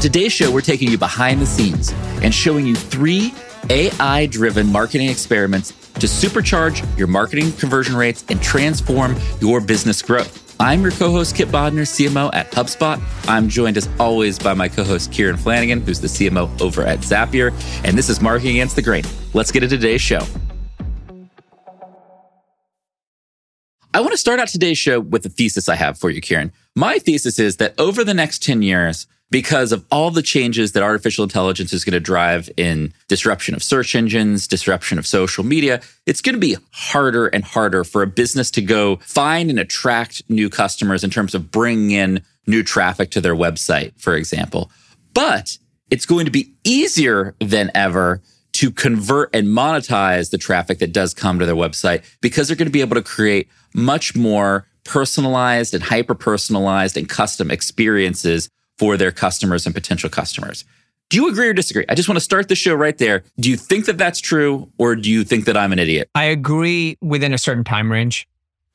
On today's show, we're taking you behind the scenes and showing you 3 AI-driven marketing experiments to supercharge your marketing conversion rates and transform your business growth. I'm your co-host, Kit Bodner, CMO at HubSpot. I'm joined as always by my co-host, Kieran Flanagan, who's the CMO over at Zapier. And this is Marketing Against the Grain. Let's get into today's show. I want to start out today's show with a thesis I have for you, Kieran. My thesis is that over the next 10 years, because of all the changes that artificial intelligence is going to drive in disruption of search engines, disruption of social media, it's going to be harder and harder for a business to go find and attract new customers in terms of bringing in new traffic to their website, for example. But it's going to be easier than ever to convert and monetize the traffic that does come to their website because they're going to be able to create much more personalized and hyper-personalized and custom experiences for their customers and potential customers. Do you agree or disagree? I just want to start the show right there. Do you think that that's true, or do you think that I'm an idiot? I agree within a certain time range.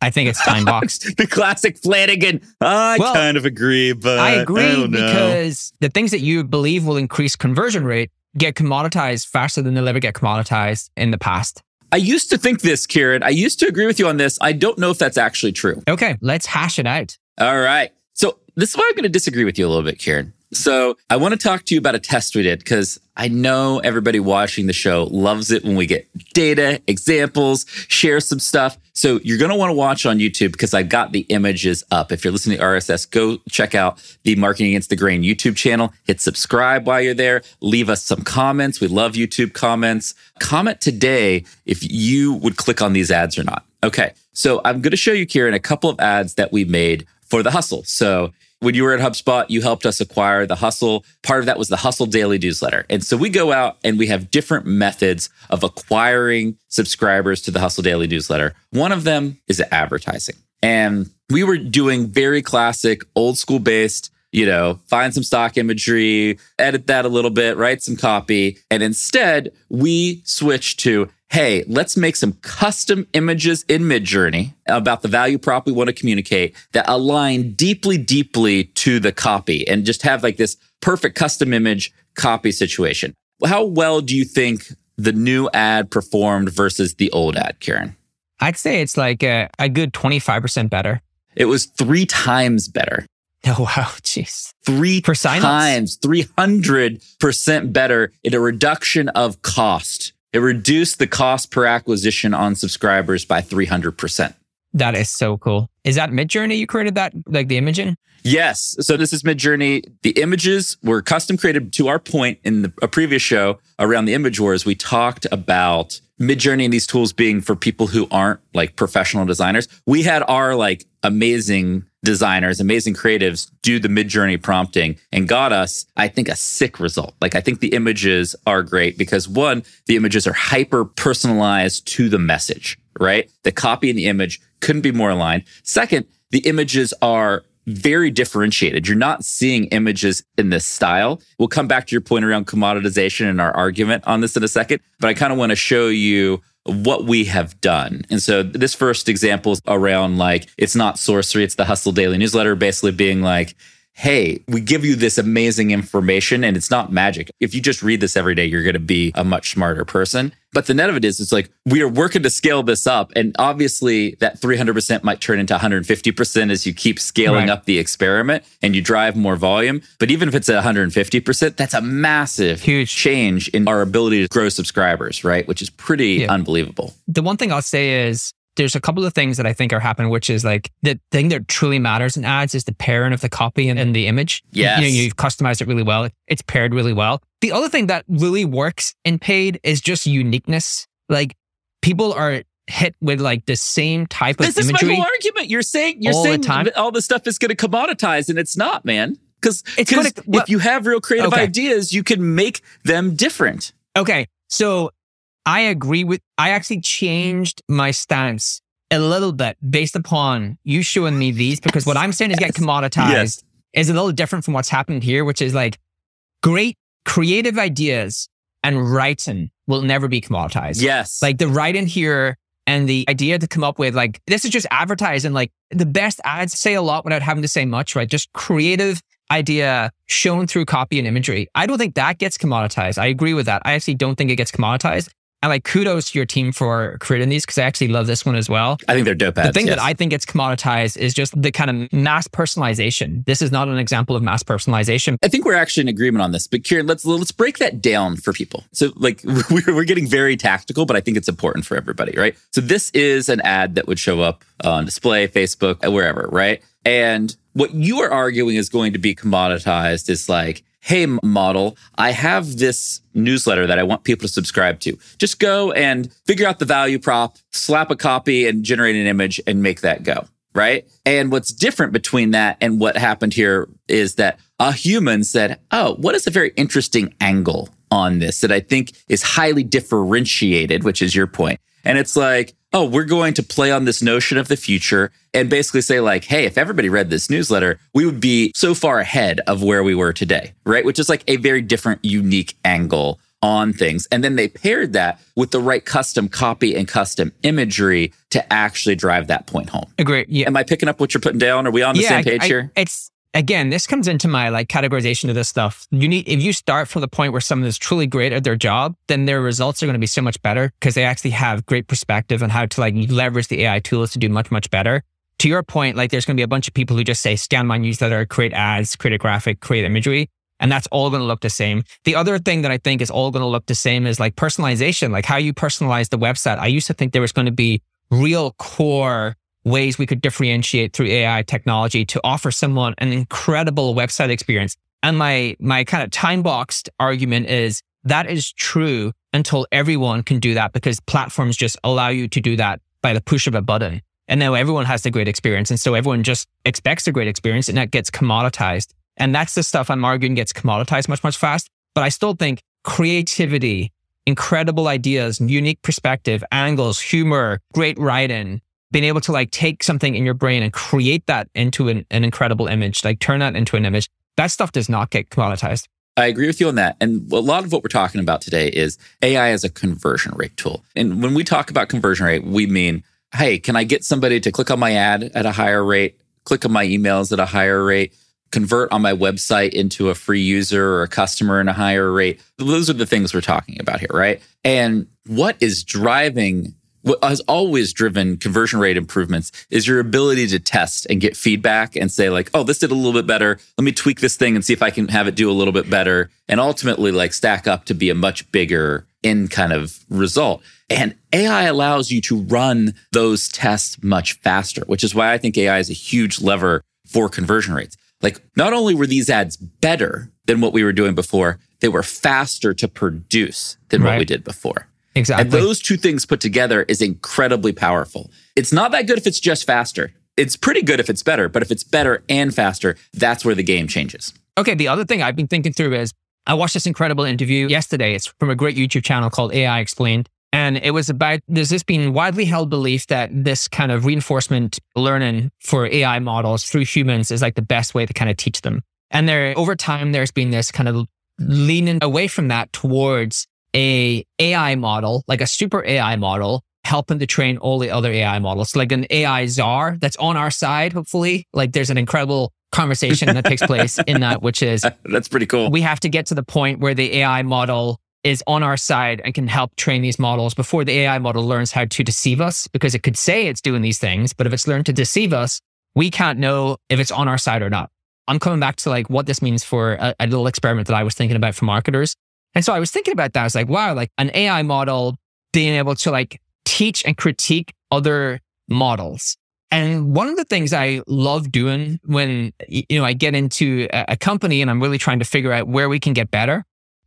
I think it's time-boxed. The classic Flanagan. I agree, because the things that you believe will increase conversion rate get commoditized faster than they'll ever get commoditized in the past. I used to think this, Kieran. I used to agree with you on this. I don't know if that's actually true. Okay, let's hash it out. All right. So this is why I'm going to disagree with you a little bit, Kieran. So I want to talk to you about a test we did because I know everybody watching the show loves it when we get data, examples, share some stuff. So you're going to want to watch on YouTube because I got the images up. If you're listening to RSS, go check out the Marketing Against the Grain YouTube channel. Hit subscribe while you're there. Leave us some comments. We love YouTube comments. Comment today if you would click on these ads or not. Okay, so I'm going to show you, Kieran, a couple of ads that we made for The Hustle. So when you were at HubSpot, you helped us acquire The Hustle. Part of that was The Hustle Daily Newsletter. And so we go out and we have different methods of acquiring subscribers to The Hustle Daily Newsletter. One of them is advertising. And we were doing very classic, old school based, find some stock imagery, edit that a little bit, write some copy. And instead, we switched to, hey, let's make some custom images in Midjourney about the value prop we want to communicate that align deeply, deeply to the copy and just have like this perfect custom image copy situation. How well do you think the new ad performed versus the old ad, Kieran? I'd say it's like a good 25% better. It was 3 times better. Oh, wow. Jeez. 300% better in a reduction of cost. It reduced the cost per acquisition on subscribers by 300%. That is so cool. Is that Midjourney you created that, like the image in? Yes. So this is Midjourney. The images were custom created to our point in a previous show around the image wars. We talked about Midjourney and these tools being for people who aren't like professional designers. We had our like amazing designers, amazing creatives do the Midjourney prompting and got us, I think, a sick result. Like, I think the images are great because one, the images are hyper personalized to the message, right? The copy and the image couldn't be more aligned. Second, the images are very differentiated. You're not seeing images in this style. We'll come back to your point around commoditization and our argument on this in a second, but I kind of want to show you what we have done. And so this first example is around like, it's not sorcery, it's the Hustle Daily Newsletter basically being like, hey, we give you this amazing information and it's not magic. If you just read this every day, you're going to be a much smarter person. But the net of it is, it's like, we are working to scale this up. And obviously that 300% might turn into 150% as you keep scaling up the experiment and you drive more volume. But even if it's at 150%, that's a massive, huge change in our ability to grow subscribers, right? Which is pretty unbelievable. The one thing I'll say is, there's a couple of things that I think are happening, which is like the thing that truly matters in ads is the pairing of the copy and the image. Yes. You've customized it really well. It's paired really well. The other thing that really works in paid is just uniqueness. Like people are hit with like the same type of imagery. This is my whole argument. You're saying all the stuff is going to commoditize and it's not, man. Because if you have real creative ideas, you can make them different. Okay. So I agree with, I actually changed my stance a little bit based upon you showing me these, because what I'm saying is get commoditized is a little different from what's happened here, which is like great creative ideas and writing will never be commoditized. Yes. Like the writing here and the idea to come up with like, this is just advertising. Like the best ads say a lot without having to say much, right? Just creative idea shown through copy and imagery. I don't think that gets commoditized. I agree with that. I actually don't think it gets commoditized. And like, kudos to your team for creating these, because I actually love this one as well. I think they're dope ads. The thing that I think gets commoditized is just the kind of mass personalization. This is not an example of mass personalization. I think we're actually in agreement on this, but Kieran, let's break that down for people. So like, we're getting very tactical, but I think it's important for everybody, right? So this is an ad that would show up on display, Facebook, wherever, right? And what you are arguing is going to be commoditized is like, hey, model, I have this newsletter that I want people to subscribe to. Just go and figure out the value prop, slap a copy and generate an image and make that go, right? And what's different between that and what happened here is that a human said, oh, what is a very interesting angle on this that I think is highly differentiated, which is your point. And it's like, oh, we're going to play on this notion of the future and basically say like, hey, if everybody read this newsletter, we would be so far ahead of where we were today, right? Which is like a very different, unique angle on things. And then they paired that with the right custom copy and custom imagery to actually drive that point home. Agree. Yeah. Am I picking up what you're putting down? Are we on the same page here? Again, this comes into my like categorization of this stuff. If you start from the point where someone is truly great at their job, then their results are going to be so much better because they actually have great perspective on how to like leverage the AI tools to do much, much better. To your point, like there's going to be a bunch of people who just say, scan my newsletter, create ads, create a graphic, create imagery. And that's all going to look the same. The other thing that I think is all going to look the same is like personalization, like how you personalize the website. I used to think there was going to be real core ways we could differentiate through AI technology to offer someone an incredible website experience. And my kind of time-boxed argument is that is true until everyone can do that, because platforms just allow you to do that by the push of a button. And now everyone has the great experience. And so everyone just expects a great experience, and that gets commoditized. And that's the stuff I'm arguing gets commoditized much, much faster. But I still think creativity, incredible ideas, unique perspective, angles, humor, great writing, being able to like take something in your brain and create that into an incredible image, like turn that into an image, that stuff does not get commoditized. I agree with you on that. And a lot of what we're talking about today is AI as a conversion rate tool. And when we talk about conversion rate, we mean, hey, can I get somebody to click on my ad at a higher rate, click on my emails at a higher rate, convert on my website into a free user or a customer in a higher rate? Those are the things we're talking about here, right? And what has always driven conversion rate improvements is your ability to test and get feedback and say like, oh, this did a little bit better. Let me tweak this thing and see if I can have it do a little bit better. And ultimately like stack up to be a much bigger end kind of result. And AI allows you to run those tests much faster, which is why I think AI is a huge lever for conversion rates. Like not only were these ads better than what we were doing before, they were faster to produce than what we did before. Exactly. And those two things put together is incredibly powerful. It's not that good if it's just faster. It's pretty good if it's better, but if it's better and faster, that's where the game changes. Okay, the other thing I've been thinking through is I watched this incredible interview yesterday. It's from a great YouTube channel called AI Explained. And it was about, there's this been widely held belief that this kind of reinforcement learning for AI models through humans is like the best way to kind of teach them. And over time, there's been this kind of leaning away from that towards a AI model, like a super AI model, helping to train all the other AI models, like an AI czar that's on our side, hopefully. Like there's an incredible conversation that takes place in that, which is... That's pretty cool. We have to get to the point where the AI model is on our side and can help train these models before the AI model learns how to deceive us, because it could say it's doing these things, but if it's learned to deceive us, we can't know if it's on our side or not. I'm coming back to like what this means for a little experiment that I was thinking about for marketers. And so I was thinking about that. I was like, wow, like an AI model being able to like teach and critique other models. And one of the things I love doing when, you know, I get into a company and I'm really trying to figure out where we can get better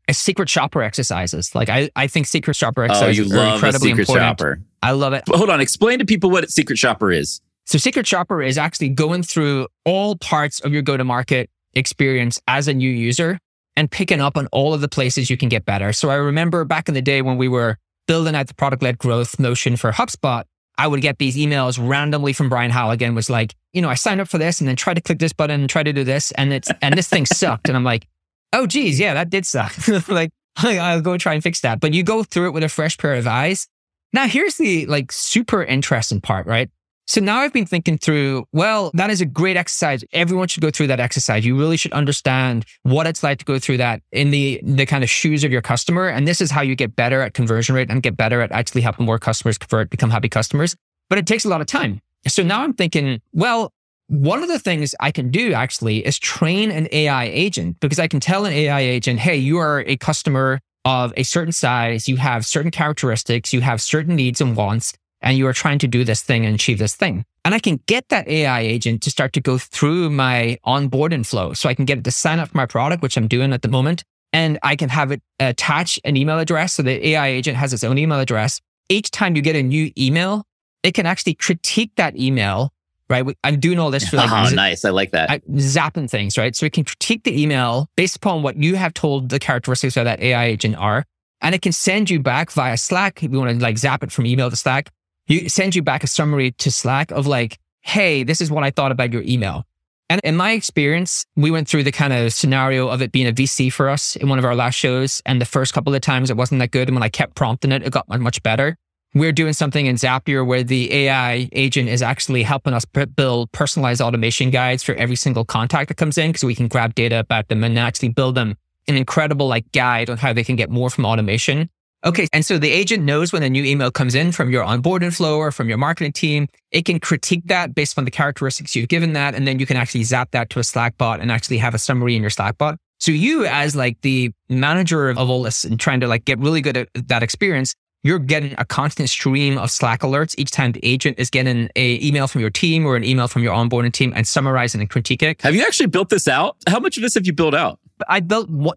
is secret shopper exercises. Like I think secret shopper exercises are incredibly important. Shopper. I love it. But hold on, explain to people what a secret shopper is. So secret shopper is actually going through all parts of your go-to-market experience as a new user and picking up on all of the places you can get better. So I remember back in the day when we were building out the product-led growth notion for HubSpot, I would get these emails randomly from Brian Halligan, was like, you know, I signed up for this and then tried to click this button and tried to do this and this thing sucked. And I'm like, oh geez, yeah, that did suck. like I'll go try and fix that. But you go through it with a fresh pair of eyes. Now here's the like super interesting part, right? So now I've been thinking through, well, that is a great exercise. Everyone should go through that exercise. You really should understand what it's like to go through that in the kind of shoes of your customer. And this is how you get better at conversion rate and get better at actually helping more customers convert, become happy customers. But it takes a lot of time. So now I'm thinking, well, one of the things I can do actually is train an AI agent, because I can tell an AI agent, hey, you are a customer of a certain size. You have certain characteristics. You have certain needs and wants. And you are trying to do this thing and achieve this thing. And I can get that AI agent to start to go through my onboarding flow. So I can get it to sign up for my product, which I'm doing at the moment. And I can have it attach an email address. So the AI agent has its own email address. Each time you get a new email, it can actually critique that email, right? I'm doing all this for like... Oh, nice. I like that. Zapping things, right? So it can critique the email based upon what you have told the characteristics of that AI agent are. And it can send you back via Slack. If you want to like zap it from email to Slack, you send you back a summary to Slack of like, hey, this is what I thought about your email. And in my experience, we went through the kind of scenario of it being a VC for us in one of our last shows. And the first couple of times it wasn't that good. And when I kept prompting it, it got much better. We're doing something in Zapier where the AI agent is actually helping us build personalized automation guides for every single contact that comes in, because we can grab data about them and actually build them an incredible like guide on how they can get more from automation. Okay, and so the agent knows when a new email comes in from your onboarding flow or from your marketing team, it can critique that based on the characteristics you've given that, and then you can actually zap that to a Slack bot and actually have a summary in your Slack bot. So you, as like the manager of all this and trying to like get really good at that experience, you're getting a constant stream of Slack alerts each time the agent is getting an email from your team or an email from your onboarding team and summarizing and critiquing it. Have you actually built this out? How much of this have you built out?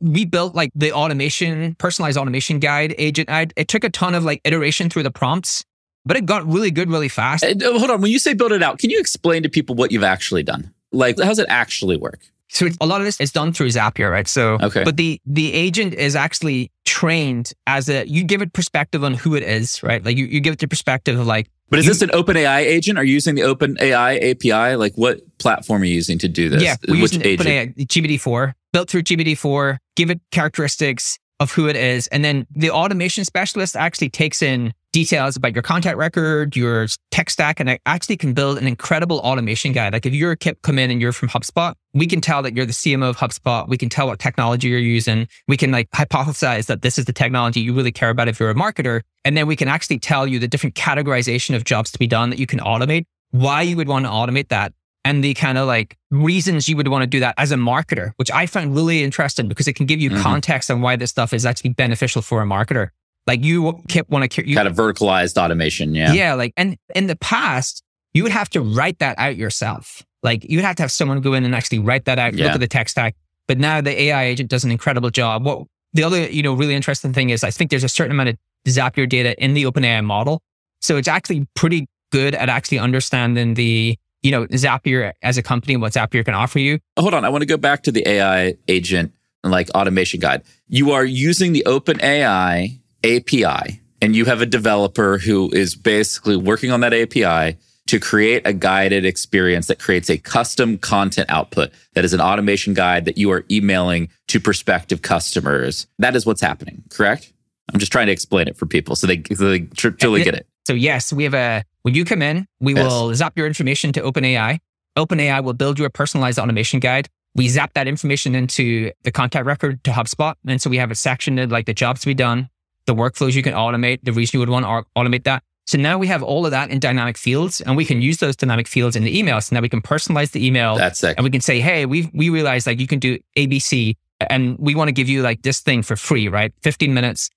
We built like the automation, personalized automation guide agent. It took a ton of like iteration through the prompts, but it got really good really fast. Hold on. When you say build it out, can you explain to people what you've actually done? Like, how does it actually work? So a lot of this is done through Zapier, right? So, okay. But the agent is actually trained as you give it perspective on who it is, right? Like you give it the perspective of like... But is this an OpenAI agent? Are you using the OpenAI API? Like what platform are you using to do this? Yeah, we're using OpenAI, GPT-4, built through GPT-4, give it characteristics of who it is. And then the automation specialist actually takes in details about your contact record, your tech stack, and I actually can build an incredible automation guide. Like if you're a Kip, come in and you're from HubSpot, we can tell that you're the CMO of HubSpot. We can tell what technology you're using. We can like hypothesize that this is the technology you really care about if you're a marketer. And then we can actually tell you the different categorization of jobs to be done that you can automate, why you would want to automate that, and the kind of like reasons you would want to do that as a marketer, which I find really interesting because it can give you context on why this stuff is actually beneficial for a marketer. Like you kept want to... kind of verticalized automation, yeah. Yeah, like, and in the past, you would have to write that out yourself. Like you'd have to have someone go in and actually write that out, look at the tech stack. But now the AI agent does an incredible job. What the other, really interesting thing is I think there's a certain amount of Zapier data in the OpenAI model. So it's actually pretty good at actually understanding the... Zapier as a company and what Zapier can offer you. Hold on. I want to go back to the AI agent and like automation guide. You are using the OpenAI API and you have a developer who is basically working on that API to create a guided experience that creates a custom content output that is an automation guide that you are emailing to prospective customers. That is what's happening, correct? I'm just trying to explain it for people so they truly get it. So yes, we have when you come in, we will zap your information to OpenAI. OpenAI will build you a personalized automation guide. We zap that information into the contact record to HubSpot. And so we have a section of like the jobs to be done, the workflows you can automate, the reason you would want to automate that. So now we have all of that in dynamic fields and we can use those dynamic fields in the email. So now we can personalize the email. That's it. And we can say, hey, we realized like you can do ABC and we want to give you like this thing for free, right? 15 minutes.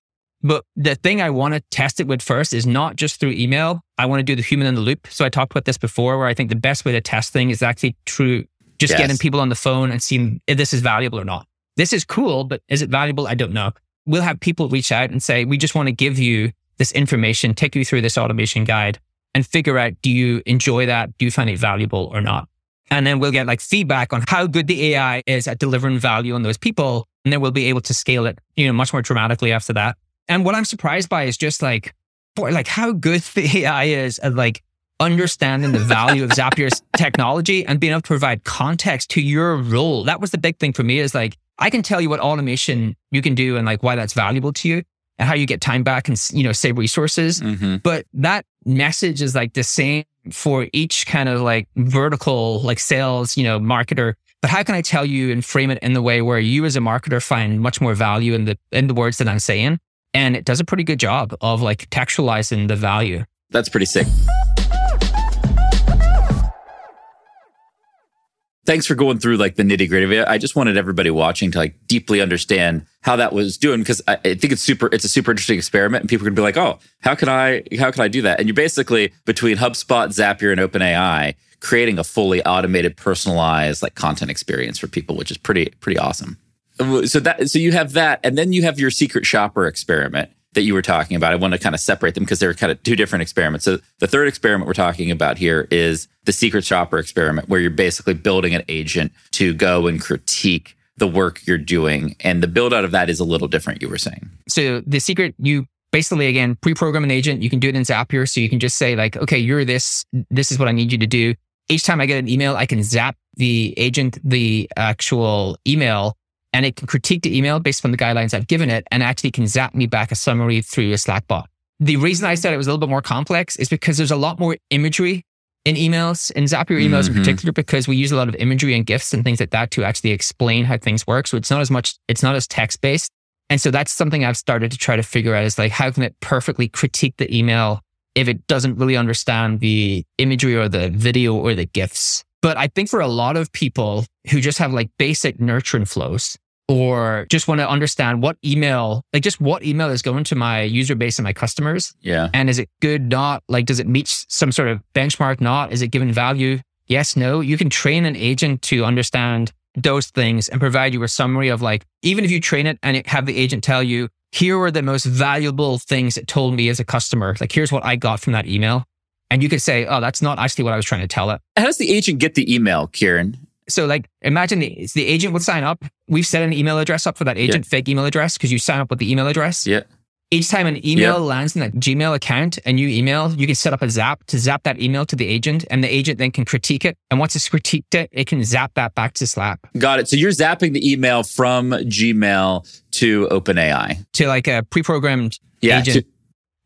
But the thing I want to test it with first is not just through email. I want to do the human in the loop. So I talked about this before, where I think the best way to test things is actually through just getting people on the phone and seeing if this is valuable or not. This is cool, but is it valuable? I don't know. We'll have people reach out and say, we just want to give you this information, take you through this automation guide and figure out, do you enjoy that? Do you find it valuable or not? And then we'll get like feedback on how good the AI is at delivering value on those people. And then we'll be able to scale it, much more dramatically after that. And what I'm surprised by is just like, boy, like how good the AI is at like understanding the value of Zapier's technology and being able to provide context to your role. That was the big thing for me is like, I can tell you what automation you can do and like why that's valuable to you and how you get time back and, save resources. Mm-hmm. But that message is like the same for each kind of like vertical, like sales, marketer. But how can I tell you and frame it in the way where you as a marketer find much more value in the words that I'm saying? And it does a pretty good job of like contextualizing the value. That's pretty sick. Thanks for going through like the nitty gritty of it. I just wanted everybody watching to like deeply understand how that was doing, because I think it's a super interesting experiment, and people are gonna be like, oh, how can I do that? And you're basically, between HubSpot, Zapier, and OpenAI, creating a fully automated, personalized like content experience for people, which is pretty awesome. So you have that, and then you have your secret shopper experiment that you were talking about. I want to kind of separate them because they're kind of two different experiments. So the third experiment we're talking about here is the secret shopper experiment, where you're basically building an agent to go and critique the work you're doing. And the build out of that is a little different, you were saying. So the secret, you basically, again, pre-program an agent. You can do it in Zapier. So you can just say like, okay, you're this is what I need you to do. Each time I get an email, I can zap the agent, the actual email, and it can critique the email based on the guidelines I've given it, and actually can zap me back a summary through a Slack bot. The reason I said it was a little bit more complex is because there's a lot more imagery in emails, in Zapier emails in particular, because we use a lot of imagery and GIFs and things like that to actually explain how things work. So it's not as text-based. And so that's something I've started to try to figure out, is like, how can it perfectly critique the email if it doesn't really understand the imagery or the video or the GIFs? But I think for a lot of people who just have like basic nurturing flows, or just want to understand what email is going to my user base and my customers. Yeah. And is it good? Not? Like, does it meet some sort of benchmark? Not? Is it giving value? Yes, no. You can train an agent to understand those things and provide you a summary of like, even if you train it and have the agent tell you, here are the most valuable things it told me as a customer. Like, here's what I got from that email. And you could say, oh, that's not actually what I was trying to tell it. How does the agent get the email, Kieran? So like, imagine the agent would sign up. We've set an email address up for that agent, fake email address, because you sign up with the email address. Yeah. Each time an email lands in that Gmail account, a new email, you can set up a zap to zap that email to the agent, and the agent then can critique it. And once it's critiqued it, it can zap that back to Slack. Got it. So you're zapping the email from Gmail to OpenAI. To like a pre-programmed agent.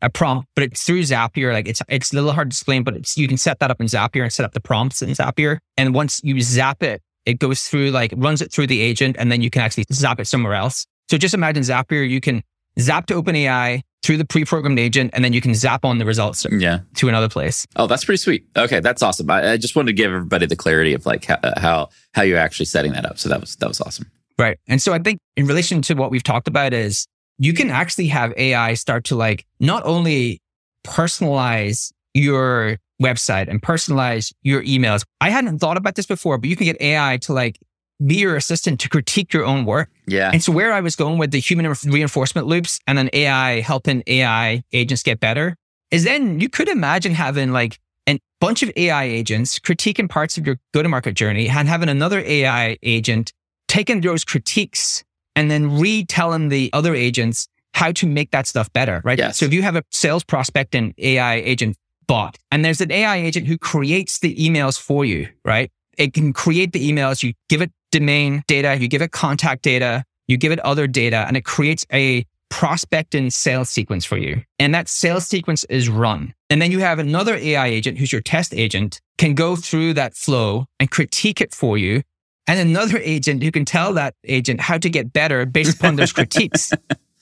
A prompt, but it's through Zapier. Like it's a little hard to explain, but you can set that up in Zapier and set up the prompts in Zapier. And once you zap it, it goes through, like, runs it through the agent, and then you can actually zap it somewhere else. So just imagine Zapier, you can zap to OpenAI through the pre-programmed agent, and then you can zap on the results to another place. Oh, that's pretty sweet. Okay, that's awesome. I just wanted to give everybody the clarity of like how you're actually setting that up. So that was awesome. Right. And so I think in relation to what we've talked about is, you can actually have AI start to like not only personalize your website and personalize your emails. I hadn't thought about this before, but you can get AI to like be your assistant to critique your own work. Yeah. And so where I was going with the human reinforcement loops and then AI helping AI agents get better is, then you could imagine having like a bunch of AI agents critiquing parts of your go-to-market journey, and having another AI agent taking those critiques and then retelling the other agents how to make that stuff better, right? Yes. So if you have a sales prospect and AI agent bot, and there's an AI agent who creates the emails for you, right? It can create the emails. You give it domain data, you give it contact data, you give it other data, and it creates a prospect and sales sequence for you. And that sales sequence is run. And then you have another AI agent who's your test agent, can go through that flow and critique it for you. And another agent who can tell that agent how to get better based upon those critiques.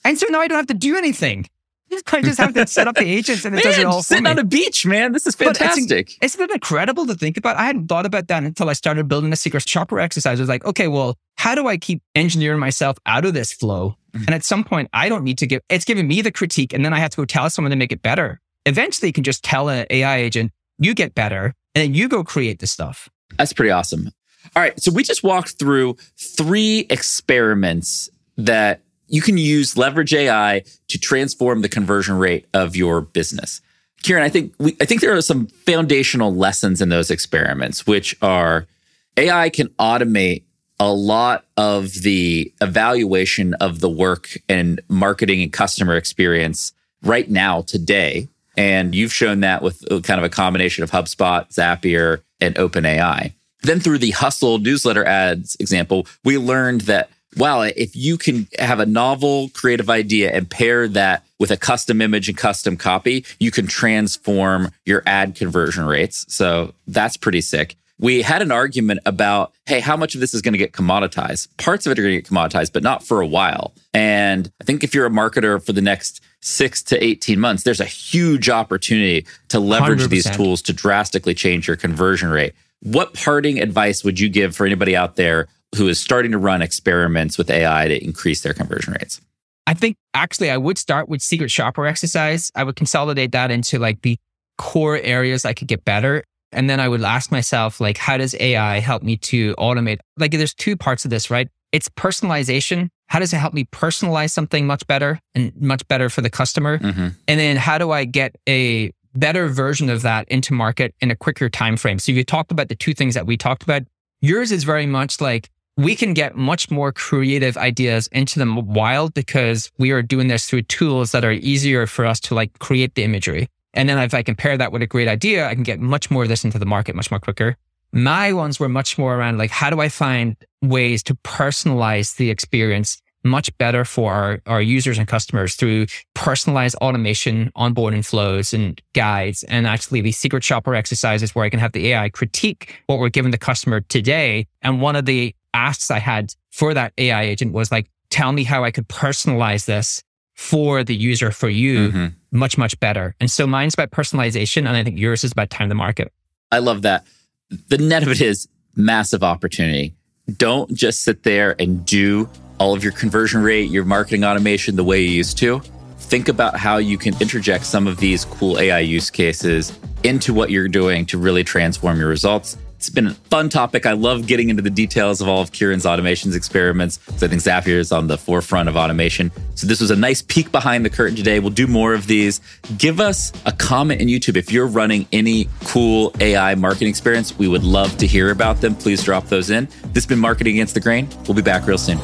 And so now I don't have to do anything. I just have to set up the agents, and it does it all for me. Sitting on a beach, man. This is fantastic. Isn't it incredible to think about? I hadn't thought about that until I started building a secret shopper exercise. I was like, okay, well, how do I keep engineering myself out of this flow? And at some point, I don't need to give... It's giving me the critique, and then I have to go tell someone to make it better. Eventually, you can just tell an AI agent, you get better, and then you go create the stuff. That's pretty awesome. All right, so we just walked through three experiments that you can use, leverage AI to transform the conversion rate of your business. Kieran, I think there are some foundational lessons in those experiments, which are AI can automate a lot of the evaluation of the work and marketing and customer experience right now, today. And you've shown that with kind of a combination of HubSpot, Zapier, and OpenAI. Then through the Hustle newsletter ads example, we learned that wow, if you can have a novel creative idea and pair that with a custom image and custom copy, you can transform your ad conversion rates. So that's pretty sick. We had an argument about, hey, how much of this is going to get commoditized? Parts of it are going to get commoditized, but not for a while. And I think if you're a marketer for the next 6 to 18 months, there's a huge opportunity to leverage 100%. These tools to drastically change your conversion rate. What parting advice would you give for anybody out there who is starting to run experiments with AI to increase their conversion rates? I think actually I would start with secret shopper exercise. I would consolidate that into like the core areas I could get better. And then I would ask myself, like, how does AI help me to automate? Like, there's two parts of this, right? It's personalization. How does it help me personalize something much better and much better for the customer? Mm-hmm. And then how do I get a better version of that into market in a quicker time frame? So you talked about the two things that we talked about. Yours is very much like, we can get much more creative ideas into the wild because we are doing this through tools that are easier for us to like create the imagery. And then if I compare that with a great idea, I can get much more of this into the market much more quicker. My ones were much more around like, how do I find ways to personalize the experience much better for our users and customers through personalized automation, onboarding flows and guides, and actually the secret shopper exercises where I can have the AI critique what we're giving the customer today. And one of the asks I had for that AI agent was like, tell me how I could personalize this for the user, for you, mm-hmm. much, much better. And so mine's about personalization, and I think yours is about time to market. I love that. The net of it is massive opportunity. Don't just sit there and do all of your conversion rate, your marketing automation the way you used to. Think about how you can interject some of these cool AI use cases into what you're doing to really transform your results. It's been a fun topic. I love getting into the details of all of Kieran's automations experiments. So I think Zapier is on the forefront of automation. So this was a nice peek behind the curtain today. We'll do more of these. Give us a comment in YouTube if you're running any cool AI marketing experience. We would love to hear about them. Please drop those in. This has been Marketing Against the Grain. We'll be back real soon.